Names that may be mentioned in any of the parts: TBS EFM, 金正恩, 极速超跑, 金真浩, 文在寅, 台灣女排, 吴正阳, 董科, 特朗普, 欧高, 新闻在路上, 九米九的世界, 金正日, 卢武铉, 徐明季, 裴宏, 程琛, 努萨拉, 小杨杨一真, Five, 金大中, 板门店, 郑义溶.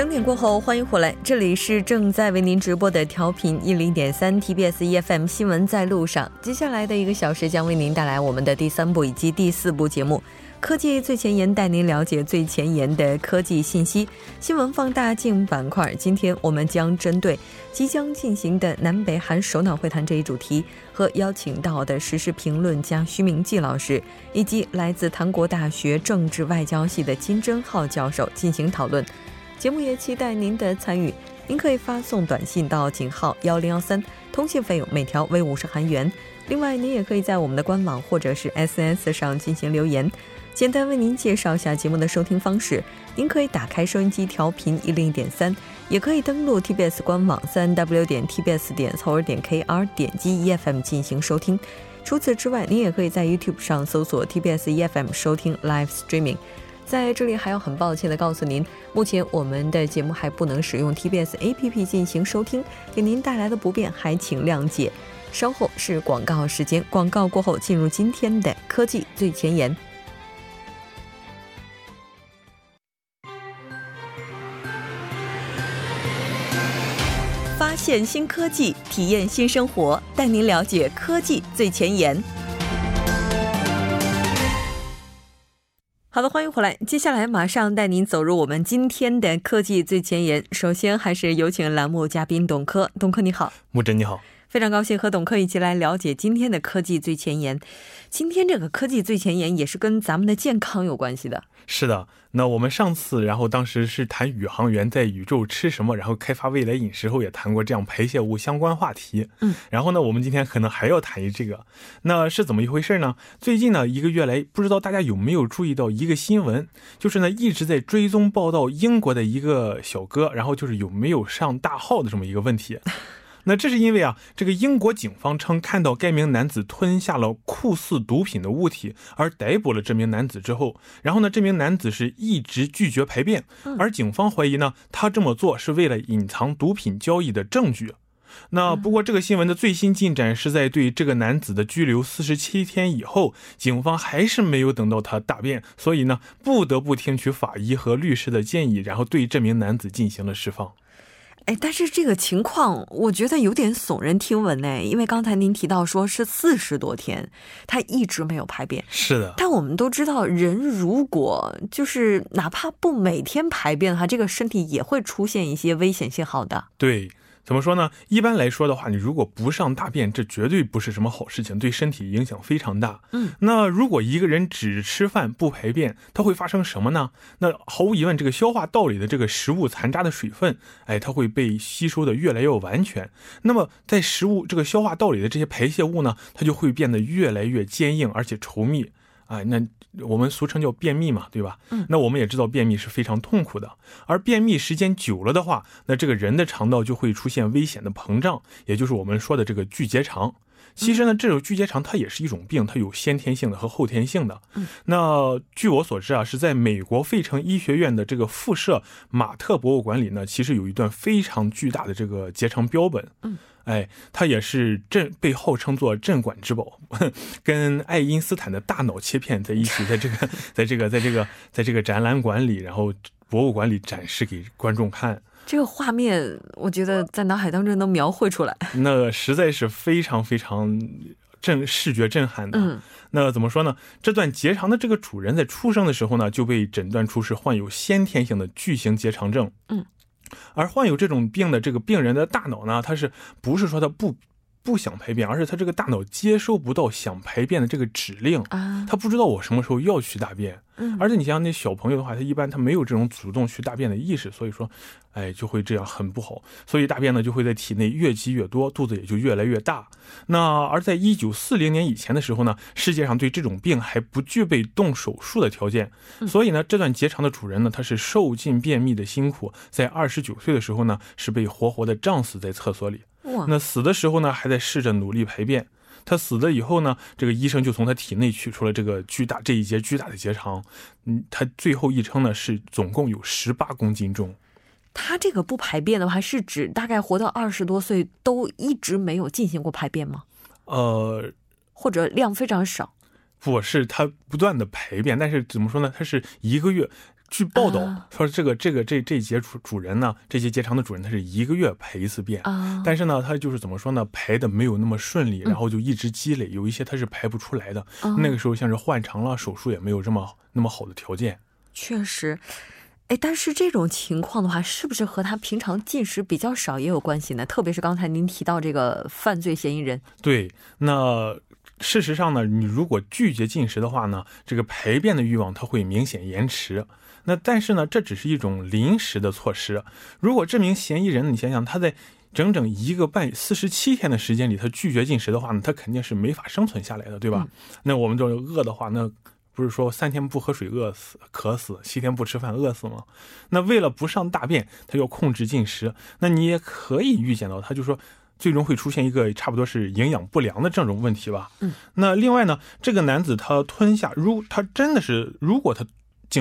整点过后欢迎回来， 这里是正在为您直播的调频 101.3 TBS EFM 新闻在路上。 接下来的一个小时将为您带来我们的第3部以及第4部节目， 科技最前沿带您了解最前沿的科技信息。 新闻放大镜板块， 今天我们将针对即将进行的南北韩首脑会谈这一主题， 和邀请到的时事评论家徐明季老师， 以及来自韩国大学政治外交系的金真浩教授进行讨论。 节目也期待您的参与， 您可以发送短信到警号 1013， 通信费用每条为50韩元。 另外您也可以在我们的官网 或者是 SNS 上进行留言。 简单为您介绍一下节目的收听方式， 您可以打开收音机调频 101.3， 也可以登录 TBS 官网 3w.tbs.seoul.kr， 点击EFM 进行收听。 除此之外， 您也可以在 YouTube 上搜索 TBS EFM 收听 Live Streaming。 在这里还要很抱歉地告诉您， 目前我们的节目还不能使用 TBS APP 进行收听， 给您带来的不便还请谅解。 稍后是广告时间， 广告过后进入今天的科技最前沿。 发现新科技， 体验新生活， 带您了解科技最前沿。 好的，欢迎回来， 接下来马上带您走入我们今天的科技最前沿。 首先还是有请栏目嘉宾董科。 董科你好。 木真你好。 非常高兴和董科一起来了解今天的科技最前沿。 今天这个科技最前沿也是跟咱们的健康有关系的。 是的，那我们上次， 然后当时是谈宇航员在宇宙吃什么， 然后开发未来饮食后也谈过这样排泄物相关话题。 然后呢我们今天可能还要谈这个， 那是怎么一回事呢？ 最近呢1个月来， 不知道大家有没有注意到一个新闻， 就是呢一直在追踪报道 英国的一个小哥， 然后就是有没有上大号的这么一个问题。 那这是因为， 这个英国警方称看到该名男子吞下了酷似毒品的物体， 而逮捕了这名男子之后， 然后呢这名男子是一直拒绝排便， 而警方怀疑呢他这么做是为了隐藏毒品交易的证据。 那不过这个新闻的最新进展是在对这个男子的拘留 47天 以后， 警方还是没有等到他大便， 所以呢不得不听取法医和律师的建议， 然后对这名男子进行了释放。 但是这个情况我觉得有点耸人听闻， 因为刚才您提到说是 40多天 他一直没有排便。 是的，但我们都知道人如果就是哪怕不每天排便，这个身体也会出现一些危险信号的。 对， 怎么说呢， 一般来说的话， 你如果不上大便， 这绝对不是什么好事情， 对身体影响非常大。 那如果一个人只吃饭不排便， 它会发生什么呢？ 那毫无疑问， 这个消化道里的这个食物残渣的水分， 它会被吸收的越来越完全。 那么在食物这个消化道里的这些排泄物呢， 它就会变得越来越坚硬， 而且稠密。 那我们俗称叫便秘嘛，对吧？ 那我们也知道便秘是非常痛苦的， 而便秘时间久了的话， 那这个人的肠道就会出现危险的膨胀， 也就是我们说的这个巨结肠。 其实呢这种巨结肠它也是一种病， 它有先天性的和后天性的。 那据我所知， 是在美国费城医学院的这个附设马特博物馆里呢， 其实有一段非常巨大的这个结肠标本， 它也是被号称作镇馆之宝， 跟爱因斯坦的大脑切片 在一起在这个展览馆里， 然后博物馆里展示给观众看。 这个画面我觉得在脑海当中能描绘出来， 那实在是非常非常视觉震撼的。 那怎么说呢， 这段结肠的这个主人在出生的时候呢， 就被诊断出是患有先天性的巨型结肠症。 而患有这种病的这个病人的大脑呢， 它不是说它不想排便， 而是他这个大脑接收不到想排便的这个指令， 他不知道我什么时候要去大便。 而且你像那小朋友的话， 他一般没有这种主动去大便的意识， 所以说就会这样很不好， 所以大便呢就会在体内越积越多， 肚子也就越来越大。 那而在 1940年 以前的时候呢， 世界上对这种病还不具备动手术的条件， 所以呢这段结肠的主人呢， 他是受尽便秘的辛苦， 在29岁的时候呢， 是被活活的胀死在厕所里。 那死的时候呢， 还在试着努力排便。 他死了以后呢， 这个医生就从他体内取出了这一节巨大的结肠， 他最后一称呢， 是总共有 18公斤重。 他这个不排便的话， 是指大概活到 20多岁 都一直没有进行过排便吗？ 或者量非常少？不是，他不断的排便，但是怎么说呢，他是一个月据报道、说这一节主人呢，这些节场的主人他是一个月赔一次遍、但是呢他就是怎么说呢，赔的没有那么顺利，然后就一直积累，有一些他是赔不出来的、那个时候像是换肠了，手术也没有这么那么好的条件。确实。哎，但是这种情况的话，是不是和他平常进食比较少也有关系呢？特别是刚才您提到这个犯罪嫌疑人。对，那事实上呢，你如果拒绝进食的话呢，这个排便的欲望它会明显延迟。那但是呢，这只是一种临时的措施。如果这名嫌疑人，你想想他在整整47天的时间里，他拒绝进食的话呢，他肯定是没法生存下来的，对吧？那我们就饿的话，那不是说3天不喝水饿死渴死，7天不吃饭饿死吗？那为了不上大便，他要控制进食。那你也可以预见到，他就说最终会出现一个差不多是营养不良的这种问题吧。那另外呢，这个男子他吞下，如果他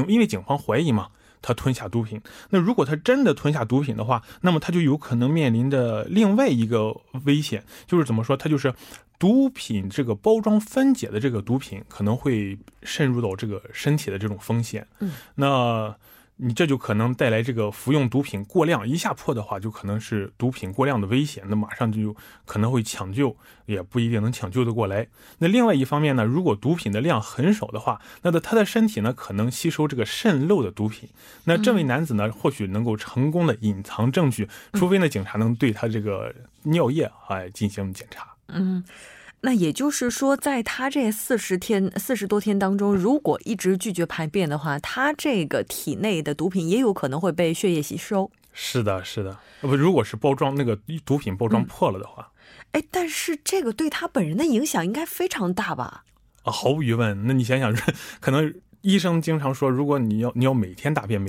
因为警方怀疑嘛，他吞下毒品。那如果他真的吞下毒品的话，那么他就有可能面临的另外一个危险，就是怎么说，他就是毒品这个包装分解的这个毒品可能会渗入到这个身体的这种风险。那你这就可能带来这个服用毒品过量，一下破的话就可能是毒品过量的危险，那马上就可能会抢救，也不一定能抢救得过来。那另外一方面呢，如果毒品的量很少的话，那他的身体呢可能吸收这个渗漏的毒品。那这位男子呢或许能够成功的隐藏证据，除非呢警察能对他这个尿液进行检查。那也就是说，在他这40多天当中，如果一直拒绝排便的话，他这个体内的毒品也有可能会被血液吸收。是的，是的。如果是包装那个毒品包装破了的话，但是这个对他本人的影响应该非常大吧？毫无疑问。那你想想，可能医生经常说，如果你要每天大便，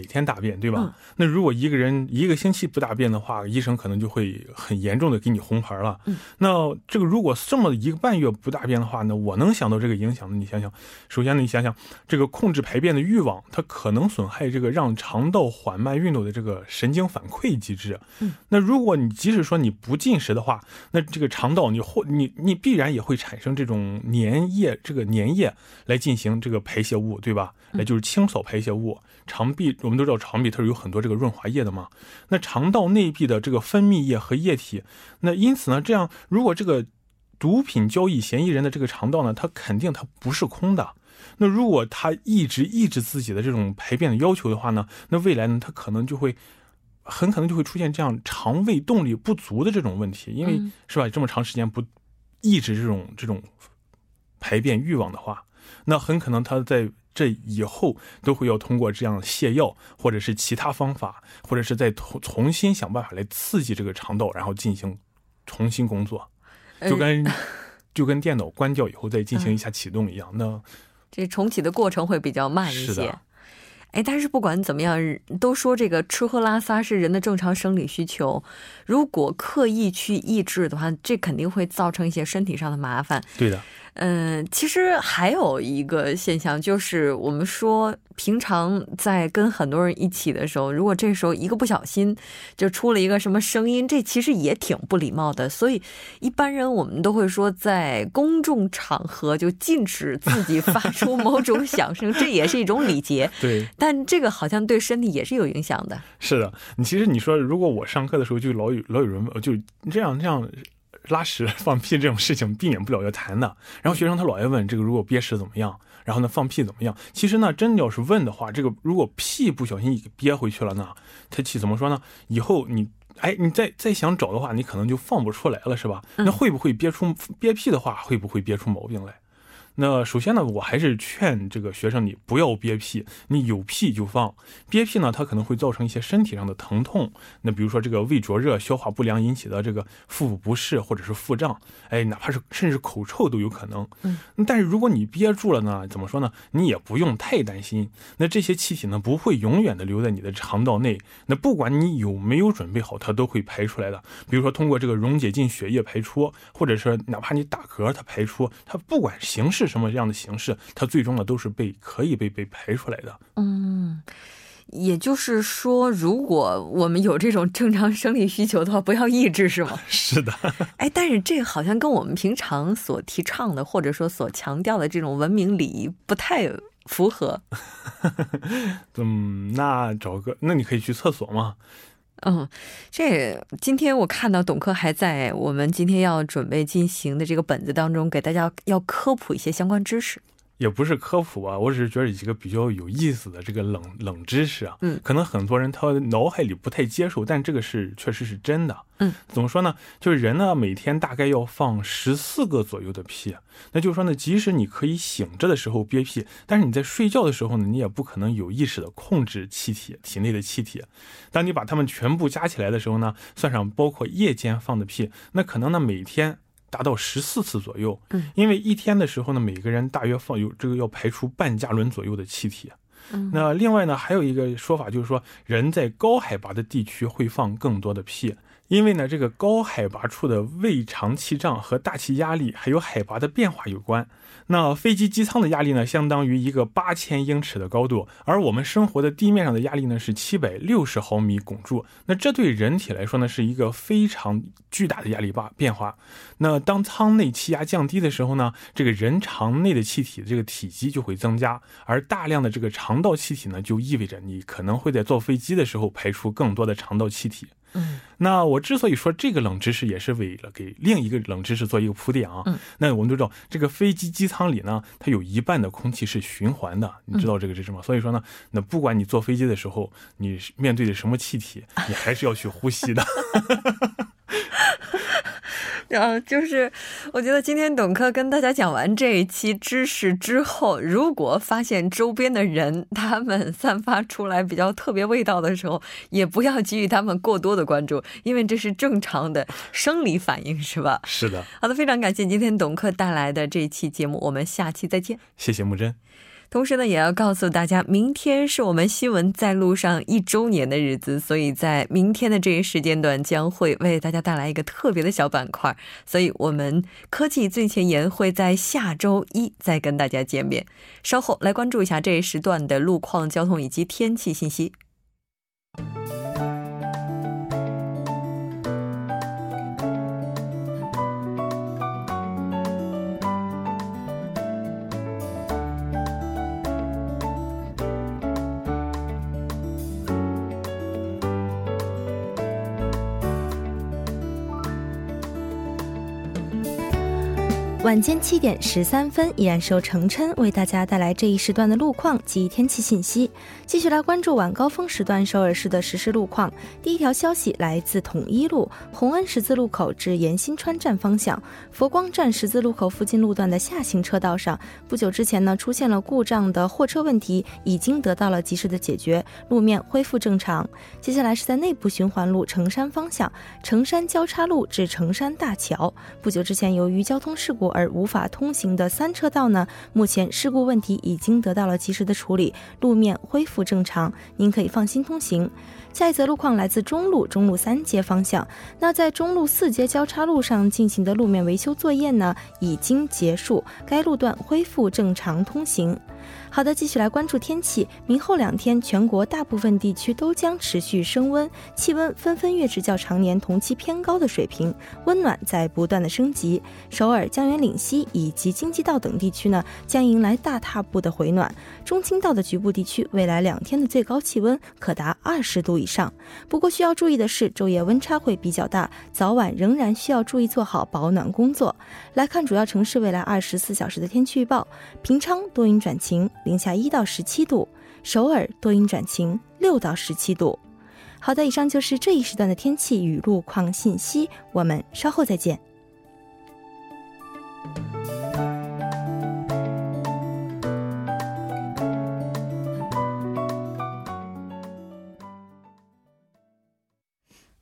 对吧？那如果一个人一个星期不大便的话，医生可能就会很严重的给你红牌了。那这个如果这么一个半月不大便的话呢，我能想到这个影响呢？你想想，首先呢，你想想这个控制排便的欲望，它可能损害这个让肠道缓慢运动的这个神经反馈机制。那如果你即使说你不进食的话，那这个肠道你必然也会产生这种粘液来进行这个排泄物，对吧？来就是清扫排泄物。肠壁我们都知道，肠壁它是有很多这个润滑液的嘛。那肠道内壁的这个分泌液和液体，那因此呢，这样如果这个毒品交易嫌疑人的这个肠道呢，它肯定它不是空的。那如果他一直抑制自己的这种排便的要求的话呢，那未来呢，他很可能就会出现这样肠胃动力不足的这种问题，因为是吧，这么长时间不抑制这种排便欲望的话，那很可能他在这以后都会要通过这样泻药或者是其他方法，或者是再重新想办法来刺激这个肠道，然后进行重新工作，就跟电脑关掉以后再进行一下启动一样。那这重启的过程会比较慢一些。是的。但是不管怎么样，都说这个吃喝拉撒是人的正常生理需求，如果刻意去抑制的话，这肯定会造成一些身体上的麻烦。对的。其实还有一个现象，就是我们说平常在跟很多人一起的时候，如果这时候一个不小心就出了一个什么声音，这其实也挺不礼貌的。所以一般人我们都会说，在公众场合就禁止自己发出某种响声，这也是一种礼节。对。但这个好像对身体也是有影响的。是的。其实你说，如果我上课的时候就老有人就这样拉屎放屁这种事情避免不了要谈的，然后学生他老爱问这个如果憋屎怎么样，然后呢放屁怎么样。其实呢真要是问的话，这个如果屁不小心给憋回去了呢，他怎么说呢，以后你再想找的话，你可能就放不出来了，是吧？那会不会憋屁的话，会不会憋出毛病来？那首先呢，我还是劝这个学生你不要憋屁，你有屁就放。憋屁呢，它可能会造成一些身体上的疼痛，那比如说这个胃灼热、消化不良引起的这个腹部不适或者是腹胀，哪怕是甚至口臭都有可能。但是如果你憋住了呢，怎么说呢？你也不用太担心。那这些气体呢，不会永远的留在你的肠道内，那不管你有没有准备好，它都会排出来的。比如说通过这个溶解进血液排出，或者是哪怕你打嗝它排出，它不管形式什么样的形式，它最终呢都是可以被排出来的。也就是说，如果我们有这种正常生理需求的话，不要抑制，是吗？是的。但是这个好像跟我们平常所提倡的，或者说所强调的这种文明礼仪不太符合。那你可以去厕所吗？ 这今天我看到董科还在我们今天要准备进行的这个本子当中给大家要科普一些相关知识。也不是科普啊，我只是觉得几个比较有意思的这个冷知识啊。可能很多人他脑海里不太接受，但这个是确实是真的。嗯，怎么说呢，就是人呢每天大概要放14个左右的屁，但是你在睡觉的时候呢，你也不可能有意识的控制气体体内的气体。当你把它们全部加起来的时候呢，算上包括夜间放的屁，那可能呢每天 达到14次左右，因为一天的时候呢，每个人大约要排出半加仑左右的气体。 那另外呢，还有一个说法就是说，人在高海拔的地区会放更多的屁。 因为呢这个高海拔处的胃肠气胀和大气压力还有海拔的变化有关。 那飞机机舱的压力呢相当于一个8000英尺的高度， 而我们生活的地面上的压力呢是760毫米汞柱。 那这对人体来说呢是一个非常巨大的压力变化。 那当舱内气压降低的时候呢，这个人肠内的气体这个体积就会增加， 而大量的这个肠道气体呢就意味着你可能会在坐飞机的时候排出更多的肠道气体。 那我之所以说这个冷知识也是为了给另一个冷知识做一个铺垫啊。那我们都知道这个飞机机舱里呢它有一半的空气是循环的，你知道这个是什么，所以说呢那不管你坐飞机的时候你面对着什么气体，你还是要去呼吸的。然后就是我觉得今天董科跟大家讲完这一期知识之后，如果发现周边的人他们散发出来比较特别味道的时候，也不要给予他们过多的关注， 因为这是正常的生理反应，是吧？是的。好的，非常感谢今天董科带来的这一期节目，我们下期再见。谢谢木真。 同时呢，也要告诉大家，明天是我们新闻在路上1周年的日子，所以在明天的这一时间段将会为大家带来一个特别的小板块，所以我们科技最前沿会在下周一再跟大家见面。稍后来关注一下这一时段的路况、交通以及天气信息。 晚间7点13分， 依然是由程琛为大家带来这一时段的路况及天气信息。继续来关注晚高峰时段首尔市的实时路况。 第一条消息来自统一路红安十字路口至延新川站方向，佛光站十字路口附近路段的下行车道上不久之前呢出现了故障的货车问题，已经得到了及时的解决，路面恢复正常。接下来是在内部循环路城山方向，城山交叉路至城山大桥，不久之前由于交通事故 而无法通行的3车道呢，目前事故问题已经得到了及时的处理，路面恢复正常， 您可以放心通行。 下一则路况来自中路3街方向。 那在中路4街交叉路上进行的路面维修作业呢已经结束， 该路段恢复正常通行。 好的，继续来关注天气。 明后2天全国大部分地区都将持续升温，气温纷纷跃至较常年同期偏高的水平， 温暖在不断的升级。 首尔江原岭西以及京畿道等地区呢将迎来大踏步的回暖， 中清道的局部地区未来2天的最高气温可达20度以上。 不过需要注意的是，昼夜温差会比较大， 早晚仍然需要注意做好保暖工作。 来看主要城市未来24小时的天气预报。 平昌多云转晴， 零下1到17度； 首尔多云转晴， 6到17度。 好的，以上就是这一时段的天气与路况信息，我们稍后再见。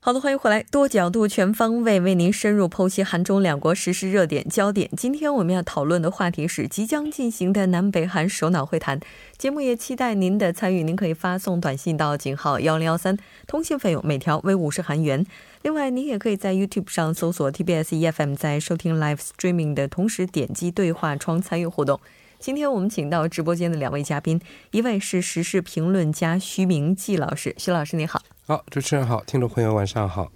好的，欢迎回来，多角度全方位为您深入剖析韩中两国时事热点焦点。 今天我们要讨论的话题是即将进行的南北韩首脑会谈，节目也期待您的参与。 您可以发送短信到警号1013， 通信费用每条为50韩元。 另外您也可以在 YouTube 上搜索 TBS EFM， 在收听 Live Streaming 的同时点击对话窗参与互动。 今天我们请到直播间的两位嘉宾， 一位是时事评论家徐明季老师， 徐老师你好。 主持人好，听众朋友晚上好。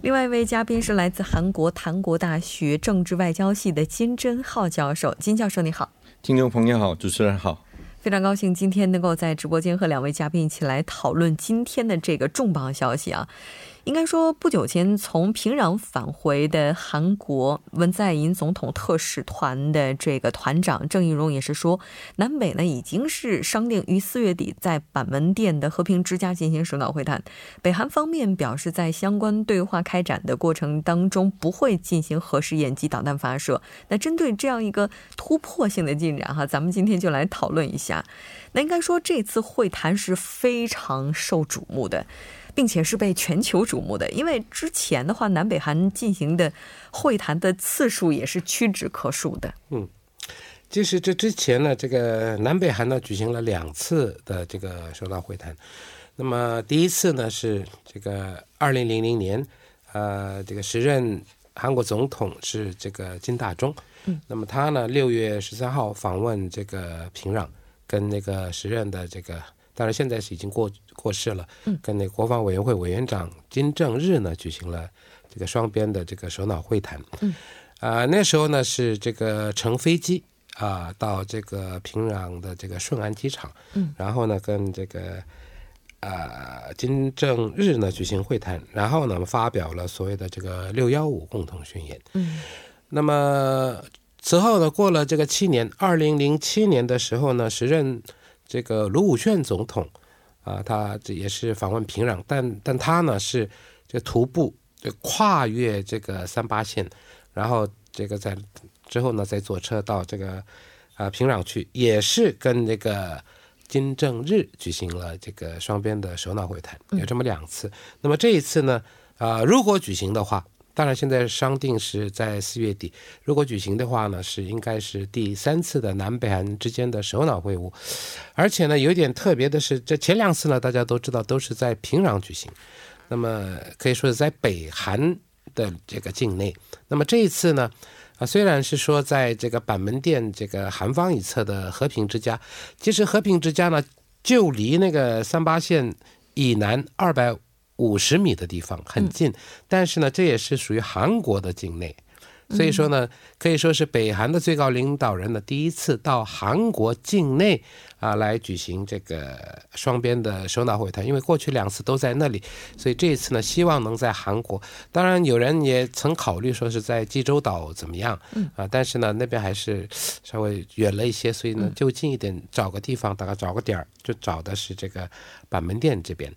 另外一位嘉宾是来自韩国檀国大学政治外交系的金真浩教授，金教授你好。听众朋友好，主持人好。非常高兴今天能够在直播间和两位嘉宾一起来讨论今天的这个重磅消息啊。 应该说不久前从平壤返回的韩国文在寅总统特使团的这个团长郑义溶也是说，南北呢已经是商定于4月底在板门店的和平之家进行首脑会谈。北韩方面表示在相关对话开展的过程当中不会进行核试验及导弹发射。那针对这样一个突破性的进展哈，咱们今天就来讨论一下。那应该说这次会谈是非常受瞩目的， 并且是被全球瞩目的，因为之前的话南北韩进行的会谈的次数也是屈指可数的。嗯，其实这之前呢，这个南北韩呢举行了两次的这个首脑会谈，那么第一次呢是这个2000年年这个时任韩国总统是这个金大中，那么他呢6月13号访问这个平壤，跟那个时任的这个 当然现在是已经过世了，跟国防委员会委员长金正日呢举行了这个双边的这个首脑会谈。那时候呢是这个乘飞机到这个平壤的这个顺安机场，然后呢跟这个金正日呢举行会谈，然后呢发表了所谓的这个615共同宣言。那么此后呢过了这个7年，2007年的时候呢时任 这个卢武铉总统，他也是访问平壤，但他呢是这徒步跨越这个38线，然后这个在之后呢再坐车到这个平壤去，也是跟这个金正日举行了这个双边的首脑会谈，有这么两次。那么这一次呢，如果举行的话，当然现在商定是在4月底， 如果举行的话呢是应该是第3次的南北韩之间的首脑会晤。 而且呢有点特别的是，这前两次呢大家都知道都是在平壤举行，那么可以说是在北韩的这个境内，那么这一次呢虽然是说在这个板门店这个韩方一侧的和平之家，其实和平之家呢就离那个38线以南250米的地方很近，但是呢这也是属于韩国的境内， 所以说呢可以说是北韩的最高领导人的第一次到韩国境内来举行这个双边的首脑会谈，因为过去两次都在那里，所以这一次呢希望能在韩国，当然有人也曾考虑说是在济州岛怎么样，但是呢那边还是稍微远了一些，所以呢就近一点找个地方大概找个点就找的是这个板门店这边。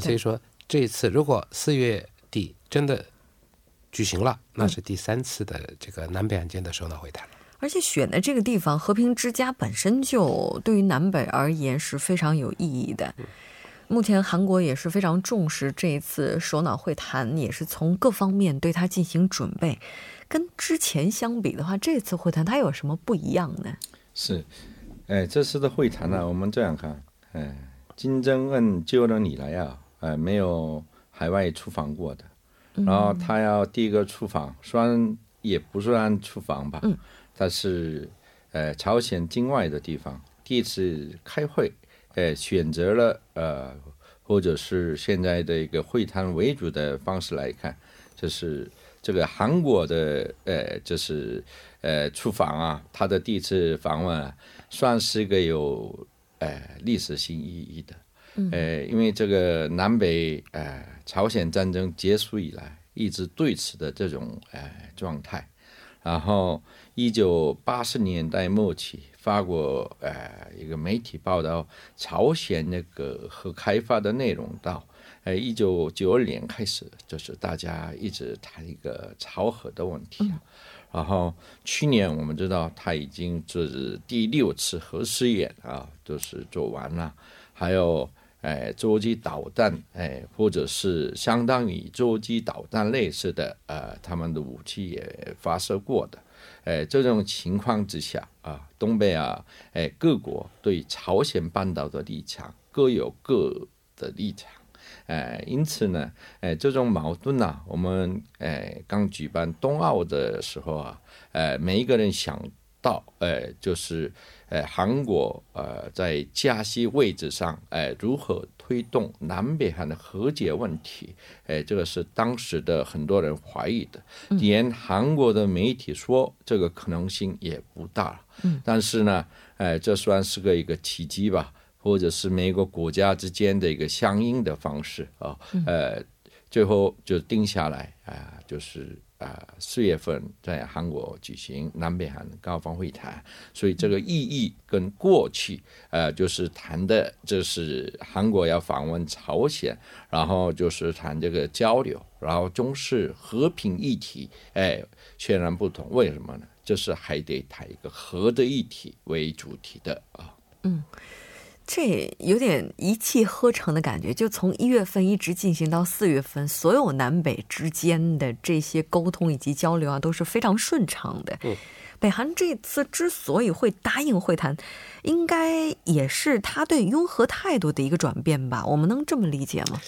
所以说这一次如果4月底真的 举行了，那是第3次的这个南北韩间的首脑会谈了。而且选的这个地方和平之家本身就对于南北而言是非常有意义的。 目前韩国也是非常重视这一次首脑会谈，也是从各方面对它进行准备。跟之前相比的话，这次会谈它有什么不一样呢？是，这次的会谈呢，我们这样看，金正恩就任以来啊没有海外出访过的， 然后他要第一个出访，虽然也不算出访吧，但是朝鲜境外的地方，第一次开会选择了或者是现在的一个会谈为主的方式来看，就是这个韩国的出访啊，他的第一次访问算是一个有历史性意义的。 因为这个南北朝鲜战争结束以来一直对此的这种状态，然后1984年代末期发过一个媒体报道，朝鲜那个核开发的内容到1990年开始就是大家一直谈一个朝核的问题，然后去年我们知道它已经这是第6次核试验啊，就是做完了，还有 洲际导弹或者是相当于洲际导弹类似的他们的武器也发射过的。这种情况之下，东北各国对朝鲜半岛的立场各有各的立场。因此呢这种矛盾呢，我们刚举办冬奥的时候啊，每一个人想到就是韩国在加西位置上如何推动南北韩的和解问题，这个是当时的很多人怀疑的，连韩国的媒体说这个可能性也不大，但是呢这算是个一个奇迹吧，或者是每个国家之间的一个相应的方式啊，最后就定下来啊，就是4月份在韩国举行南北韩高峰会谈，所以这个意义跟过去就是谈的就是韩国要访问朝鲜，然后就是谈这个交流，然后中式和平议题全然不同。为什么呢？就是还得谈一个和的议题为主题的啊。这有点一气呵成的感觉，就从1月份一直进行到4月份，所有南北之间的这些沟通以及交流啊都是非常顺畅的。北韩这次之所以会答应会谈，应该也是他对拥核态度的一个转变吧，我们能这么理解吗？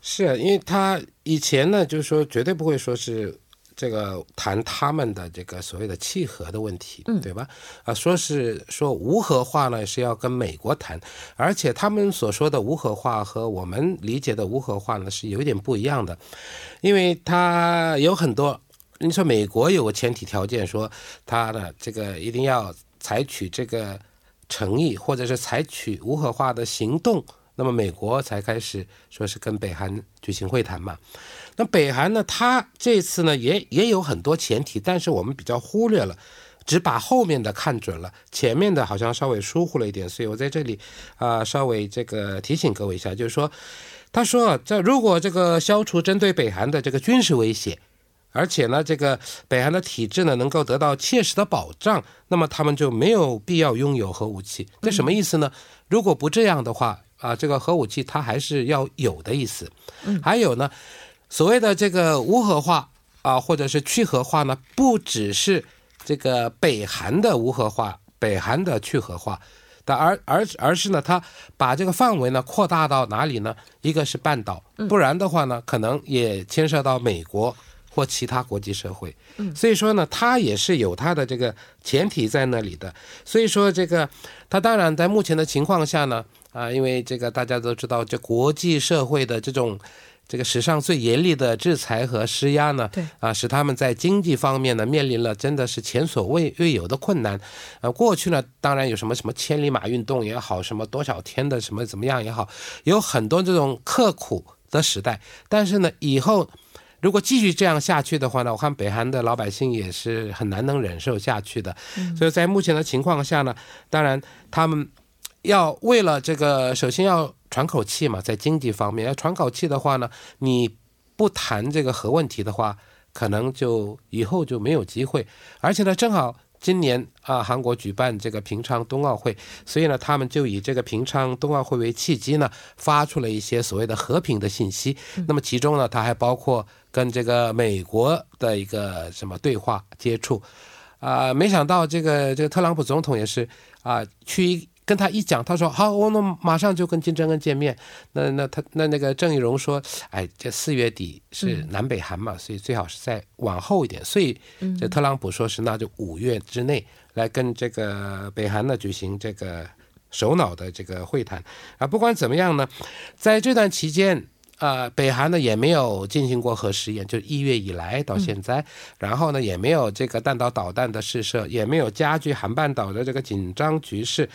是啊，因为他以前呢就是说绝对不会说是这个谈他们的这个所谓的契合的问题，对吧？说是说无核化呢是要跟美国谈，而且他们所说的无核化和我们理解的无核化呢是有点不一样的，因为它有很多，你说美国有个前提条件，说它呢这个一定要采取这个诚意或者是采取无核化的行动，那么美国才开始说是跟北韩举行会谈嘛。那北韩呢，他这次呢也有很多前提，但是我们比较忽略了，只把后面的看准了，前面的好像稍微疏忽了一点，所以我在这里稍微这个提醒各位一下，就是说他说这如果这个消除针对北韩的这个军事威胁，而且呢这个北韩的体制呢能够得到切实的保障，那么他们就没有必要拥有核武器。这什么意思呢？如果不这样的话这个核武器它还是要有的意思。还有呢，所谓的这个无核化或者是去核化呢，不只是这个北韩的无核化、北韩的去核化，而是呢，它把这个范围呢扩大到哪里呢？一个是半岛，不然的话呢，可能也牵涉到美国或其他国际社会。所以说呢，它也是有它的这个前提在那里的。所以说这个，它当然在目前的情况下呢。因为这个大家都知道，这国际社会的这种这个史上最严厉的制裁和施压呢，使他们在经济方面呢面临了真的是前所未有的困难。过去呢，当然有什么千里马运动也好，什么多少天的什么怎么样也好，有很多这种刻苦的时代。但是呢，以后如果继续这样下去的话呢，我看北韩的老百姓也是很难能忍受下去的。所以在目前的情况下呢，当然他们要为了这个，首先要喘口气嘛，在经济方面要喘口气的话呢，你不谈这个核问题的话，可能就以后就没有机会。而且呢，正好今年韩国举办这个平昌冬奥会，所以呢，他们就以这个平昌冬奥会为契机呢，发出了一些所谓的和平的信息。那么其中呢，它还包括跟这个美国的一个什么对话接触。没想到这个特朗普总统也是跟他一讲，他说好，我们马上就跟金正恩见面。那个郑义荣说，这4月底是南北韩嘛，所以最好是再往后一点。所以这特朗普说是那就5月之内来跟这个北韩呢举行这个首脑的这个会谈。不管怎么样呢，在这段期间。北韩呢也没有进行过核试验，就是1月以来到现在，然后呢也没有这个弹道导弹的试射，也没有加剧韩半岛的这个紧张局势。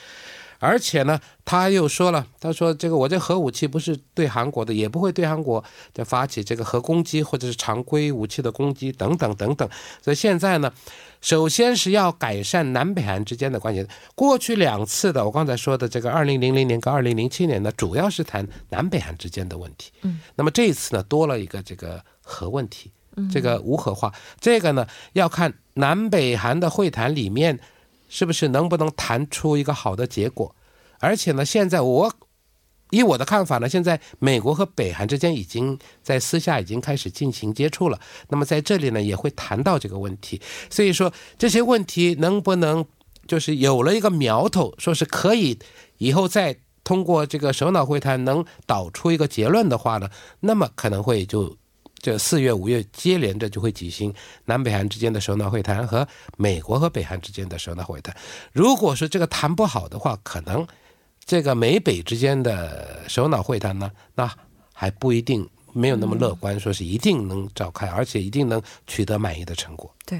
而且呢他又说了，他说这个我这核武器不是对韩国的，也不会对韩国的发起这个核攻击或者是常规武器的攻击等等等等。所以现在呢，首先是要改善南北韩之间的关系。过去两次的我刚才说的这个2000年跟2007年呢，主要是谈南北韩之间的问题。那么这一次呢多了一个这个核问题，这个无核化，这个呢要看南北韩的会谈里面是不是能不能谈出一个好的结果。而且呢，现在以我的看法呢，现在美国和北韩之间已经在私下已经开始进行接触了，那么在这里呢也会谈到这个问题。所以说这些问题能不能就是有了一个苗头，说是可以以后再通过这个首脑会谈能导出一个结论的话呢，那么可能会就这四月、五月接连着就会举行南北韩之间的首脑会谈和美国和北韩之间的首脑会谈。如果说这个谈不好的话，可能这个美北之间的首脑会谈呢，那还不一定，没有那么乐观，说是一定能召开，而且一定能取得满意的成果。对，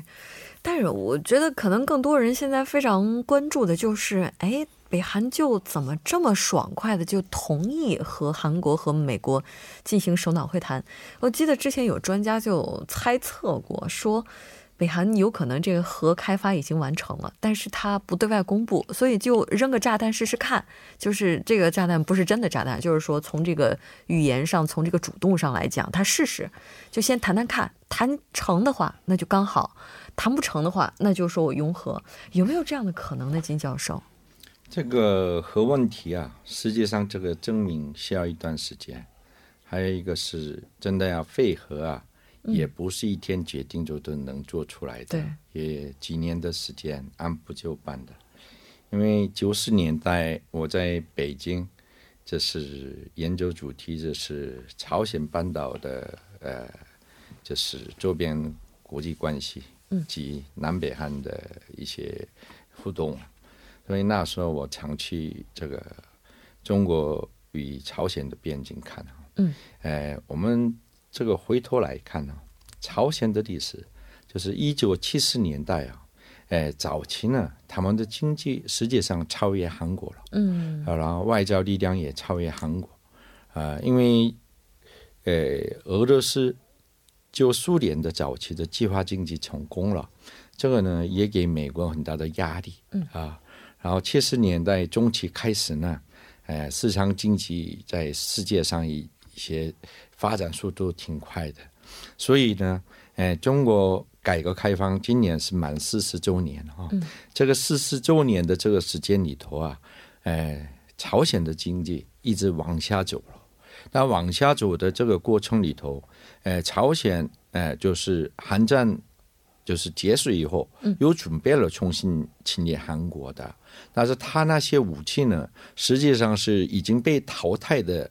但是我觉得可能更多人现在非常关注的就是，哎，北韩就怎么这么爽快的就同意和韩国和美国进行首脑会谈？我记得之前有专家就猜测过，说北韩有可能这个核开发已经完成了，但是它不对外公布，所以就扔个炸弹试试看，就是这个炸弹不是真的炸弹，就是说从这个语言上，从这个主动上来讲，他试试，就先谈谈看，谈成的话那就刚好，谈不成的话那就说我拥核。有没有这样的可能呢？金教授，这个核问题啊，实际上这个证明需要一段时间，还有一个是真的要废核啊，也不是一天决定就都能做出来的，也几年的时间按部就班的。因为90年代我在北京，这是研究主题，这是朝鲜半岛的这是周边国际关系及南北韩的一些互动，所以那时候我常去这个中国与朝鲜的边境看。我们这个回头来看呢，朝鲜的历史就是1970年代啊，早期呢，他们的经济实际上超越韩国了，然后外交力量也超越韩国，因为俄罗斯就苏联的早期的计划经济成功了，这个呢也给美国很大的压力啊。然后70年代中期开始呢，市场经济在世界上一些发展速度挺快的，所以呢，中国改革开放今年是满40周年啊。这个40周年的这个时间里头啊，朝鲜的经济一直往下走了。那往下走的这个过程里头，朝鲜就是韩战就是结束以后，有准备了重新侵略韩国的，但是他那些武器呢，实际上是已经被淘汰的，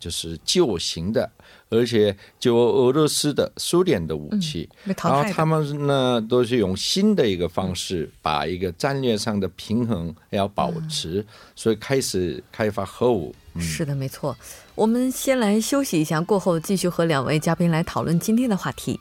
就是旧型的，而且就俄罗斯的、苏联的武器，然后他们呢都是用新的一个方式，把一个战略上的平衡要保持，所以开始开发核武。是的，没错。我们先来休息一下，过后继续和两位嘉宾来讨论今天的话题。